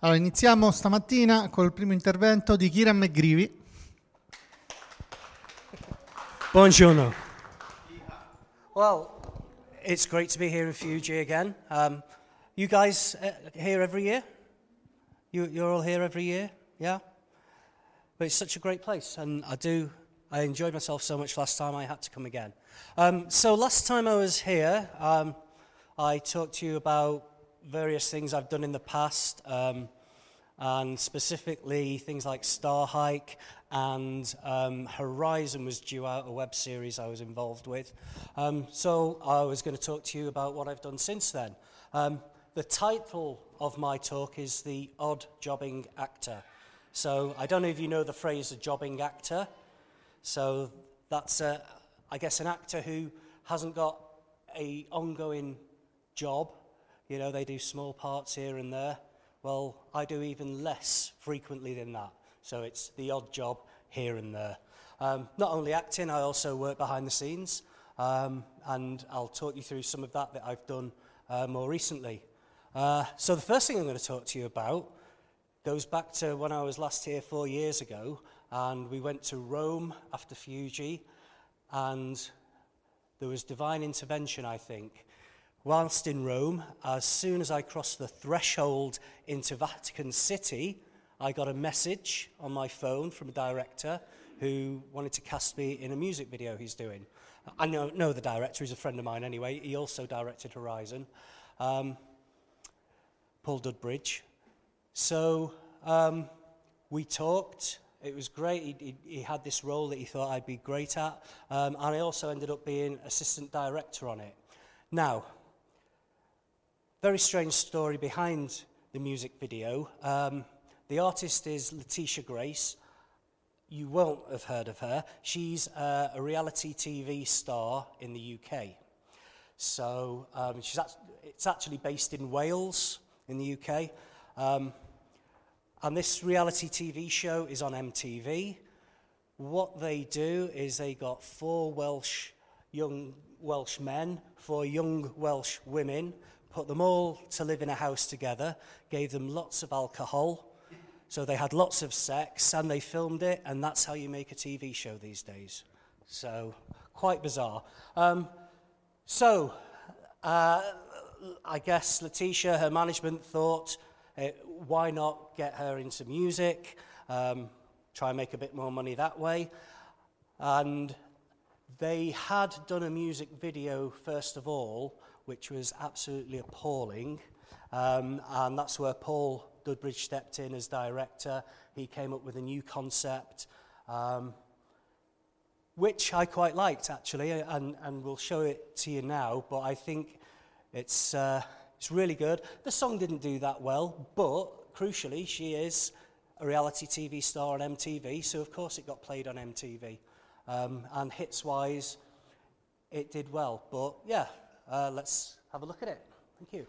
Allora, iniziamo stamattina col primo intervento di Kieran McGreevy. Buongiorno. Well, it's great to be here in Fuji again. You guys here every year? You're all here every year, yeah? But it's such a great place, and I enjoyed myself so much last time I had to come again. So last time I was here, I talked to you about various things I've done in the past, and specifically things like Star Hike and Horizon was due out, a web series I was involved with. So I was going to talk to you about what I've done since then. The title of my talk is The Odd Jobbing Actor. So I don't know if you know the phrase a jobbing actor. So that's, I guess, an actor who hasn't got an ongoing job. You know, they do small parts here and there. Well, I do even less frequently than that. So it's the odd job here and there. Not only acting, I also work behind the scenes. And I'll talk you through some of that I've done more recently. So the first thing I'm going to talk to you about goes back to when I was last here 4 years ago. And we went to Rome after Fuji. And there was divine intervention, I think. whilst in Rome, as soon as I crossed the threshold into Vatican City, I got a message on my phone from a director who wanted to cast me in a music video he's doing. I know the director, he's a friend of mine anyway. He also directed Horizon, Paul Dudbridge. So we talked. It was great. He had this role that he thought I'd be great at. And I also ended up being assistant director on it. Now, very strange story behind the music video. The artist is Leticia Grace. You won't have heard of her. She's a reality TV star in the UK. So it's actually based in Wales, in the UK. And this reality TV show is on MTV. What they do is they got four young Welsh women, put them all to live in a house together, gave them lots of alcohol, so they had lots of sex, and they filmed it, and that's how you make a TV show these days. So, quite bizarre. I guess Leticia, her management thought, why not get her into music, try and make a bit more money that way. And they had done a music video, first of all, which was absolutely appalling. And that's where Paul Dudbridge stepped in as director. He came up with a new concept, which I quite liked, actually, and we'll show it to you now. But I think it's really good. The song didn't do that well, but crucially, she is a reality TV star on MTV, so of course it got played on MTV. And hits-wise, it did well. But yeah, let's have a look at it. Thank you.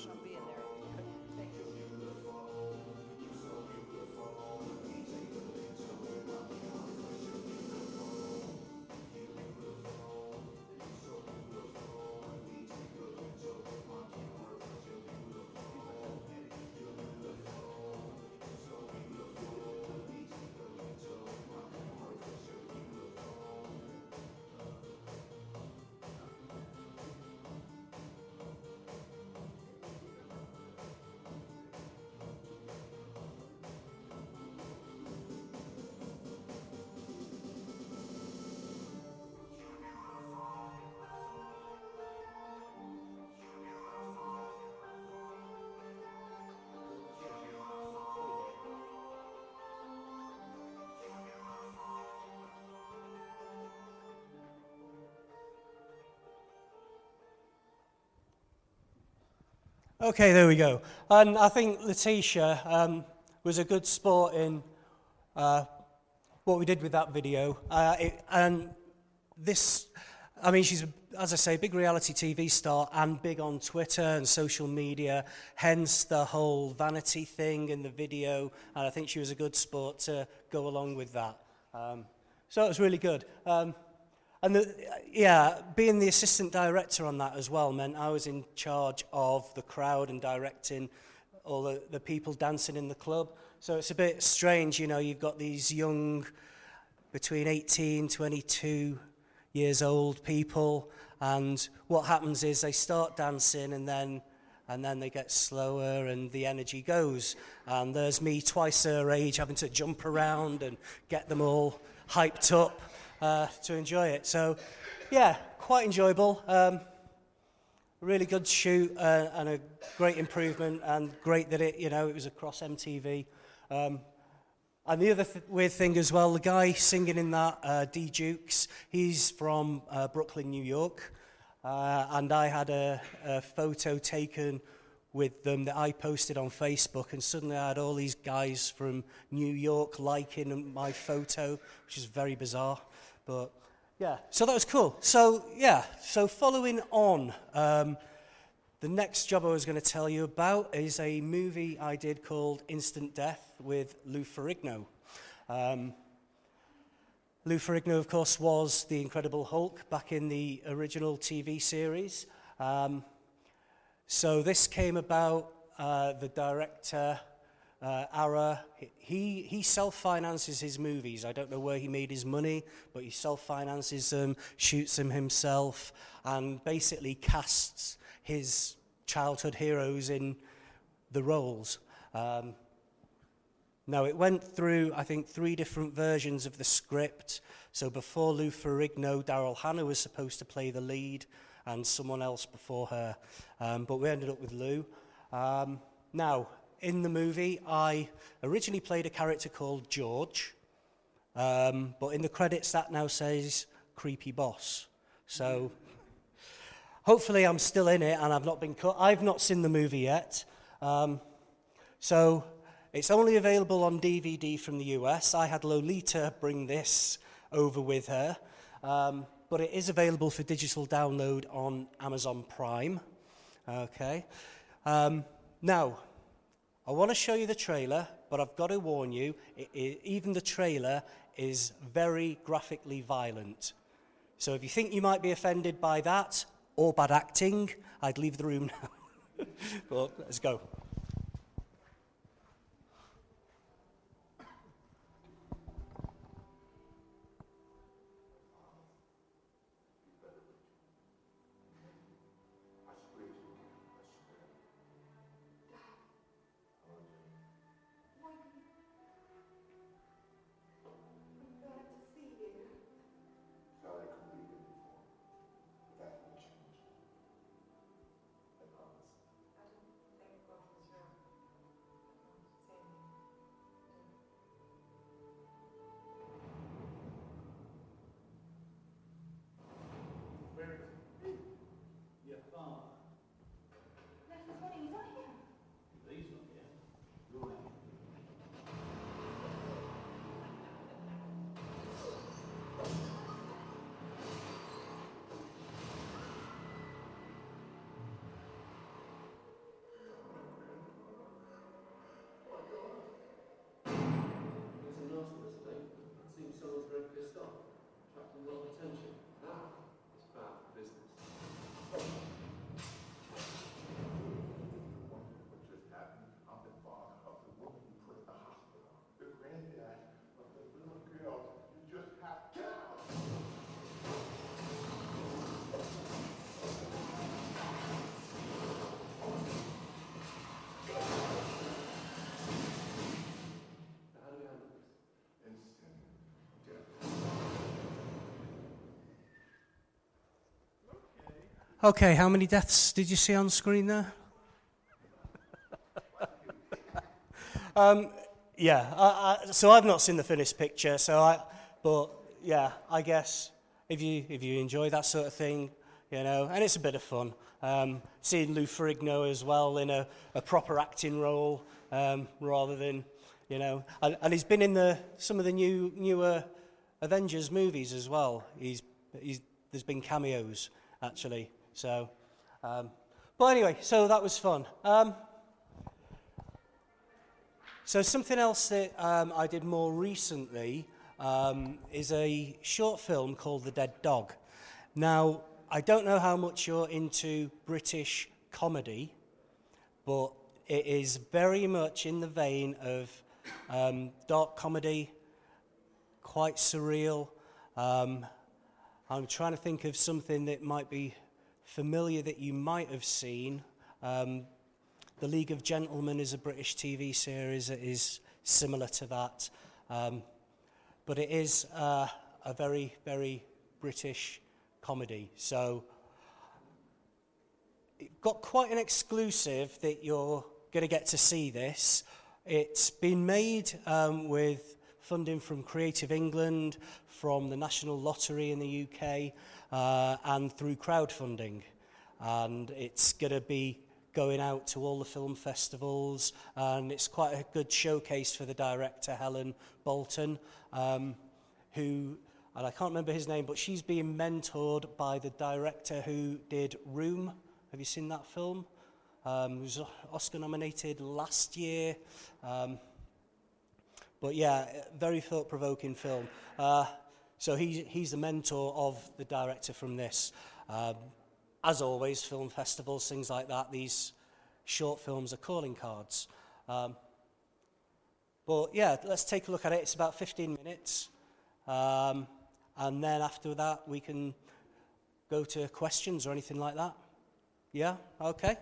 I'll be in there. Okay, there we go. And I think Leticia was a good sport in what we did with that video. I mean, she's, as I say, a big reality TV star and big on Twitter and social media, hence the whole vanity thing in the video, and I think she was a good sport to go along with that. So it was really good. Being the assistant director on that as well meant I was in charge of the crowd and directing all the people dancing in the club. So it's a bit strange, you know, you've got these young, between 18, 22 years old people, and what happens is they start dancing and then they get slower and the energy goes. And there's me, twice her age, having to jump around and get them all hyped up to enjoy it. So, yeah, quite enjoyable. Really good shoot and a great improvement, and great that it was across MTV. And the other weird thing as well, the guy singing in that, D Jukes, he's from Brooklyn, New York, and I had a photo taken with them that I posted on Facebook, and suddenly I had all these guys from New York liking my photo, which is very bizarre, but yeah, so that was cool. So yeah, so following on, the next job I was going to tell you about is a movie I did called Instant Death with Lou Ferrigno. Lou Ferrigno, of course, was the Incredible Hulk back in the original TV series. So this came about, the director, Ara, he self-finances his movies. I don't know where he made his money, but he self-finances them, shoots them himself, and basically casts his childhood heroes in the roles. Now, it went through, I think, 3 different versions of the script. So before Lou Ferrigno, Daryl Hannah was supposed to play the lead, and someone else before her. But we ended up with Lou. Now, in the movie, I originally played a character called George, but in the credits that now says Creepy Boss. So hopefully I'm still in it and I've not been cut. I've not seen the movie yet. So it's only available on DVD from the US. I had Lolita bring this over with her. But it is available for digital download on Amazon Prime. Okay. Now, I want to show you the trailer, but I've got to warn you, even the trailer is very graphically violent. So if you think you might be offended by that, or bad acting, I'd leave the room now. But let's go. Okay, how many deaths did you see on screen there? So I've not seen the finished picture. But yeah, I guess if you enjoy that sort of thing, you know, and it's a bit of fun. Seeing Lou Ferrigno as well in a proper acting role, rather than, you know, and he's been in some of the newer Avengers movies as well. There's been cameos actually. So, but anyway, so that was fun. So something else that I did more recently is a short film called The Dead Dog. Now, I don't know how much you're into British comedy, but it is very much in the vein of dark comedy, quite surreal. I'm trying to think of something that might be familiar that you might have seen. The League of Gentlemen is a British TV series that is similar to that. But it is a very, very British comedy. So it got quite an exclusive that you're going to get to see this. It's been made with funding from Creative England, from the National Lottery in the UK, and through crowdfunding. And it's going to be going out to all the film festivals, and it's quite a good showcase for the director, Helen Bolton, who, and I can't remember his name, but she's being mentored by the director who did Room. Have you seen that film? It was Oscar nominated last year. But yeah, very thought-provoking film. So he's the mentor of the director from this. As always, film festivals, things like that, these short films are calling cards. But yeah, let's take a look at it. It's about 15 minutes. And then after that, we can go to questions or anything like that. Yeah? Okay.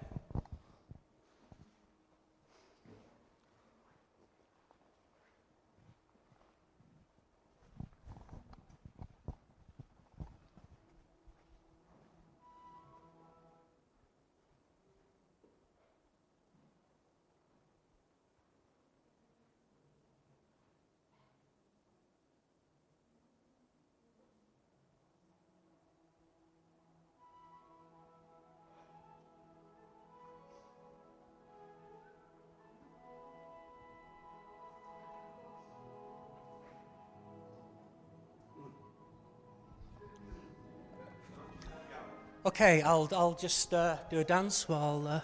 Okay, I'll just do a dance while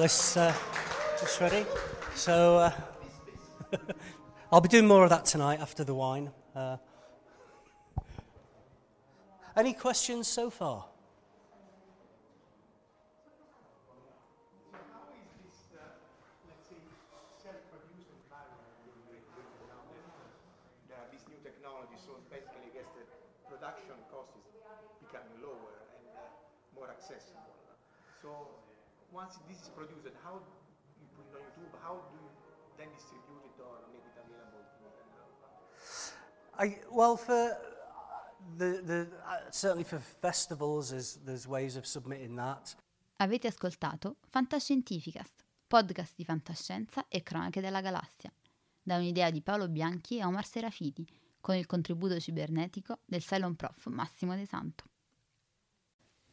this is ready. So I'll be doing more of that tonight after the wine. Any questions so far? Once this is produced, how you put it on YouTube? How do you then distribute it or make it available? Certainly for festivals, there's ways of submitting that. Avete ascoltato Fantascientificast, podcast di fantascienza e cronache della galassia, da un'idea di Paolo Bianchi e Omar Serafidi, con il contributo cibernetico del Cylon Prof Massimo De Santo.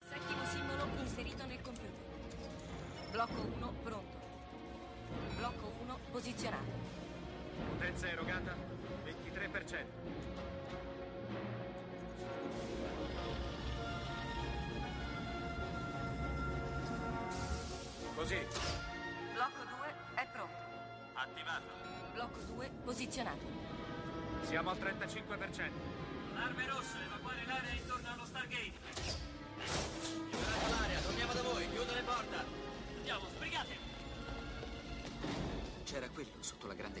Settimo simbolo inserito nel computer. Blocco 1 pronto. Blocco 1 posizionato. Potenza erogata 23%. Così. Blocco 2 è pronto. Attivato. Blocco 2 posizionato. Siamo al 35%. Allarme rosso, evacuare l'area intorno allo Stargate. Liberate l'area, torniamo da voi, chiudo le porta. Andiamo, sbrigate. C'era quello sotto la grande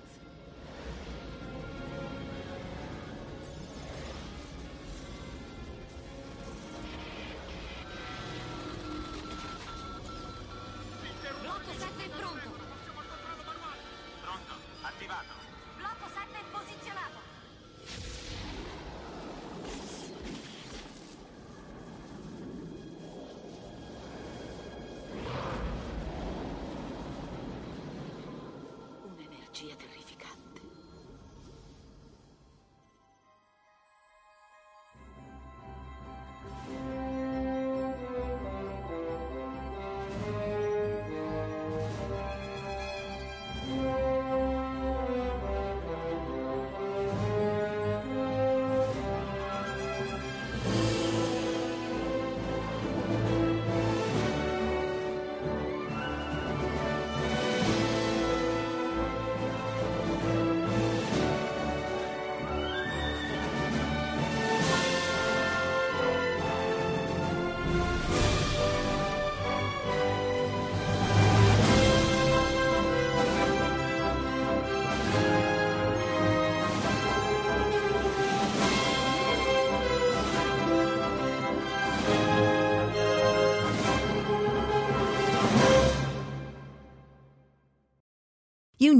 Blocco 7 pronto. Pronto, attivato. Blocco 7 posizionato. Terrificante. You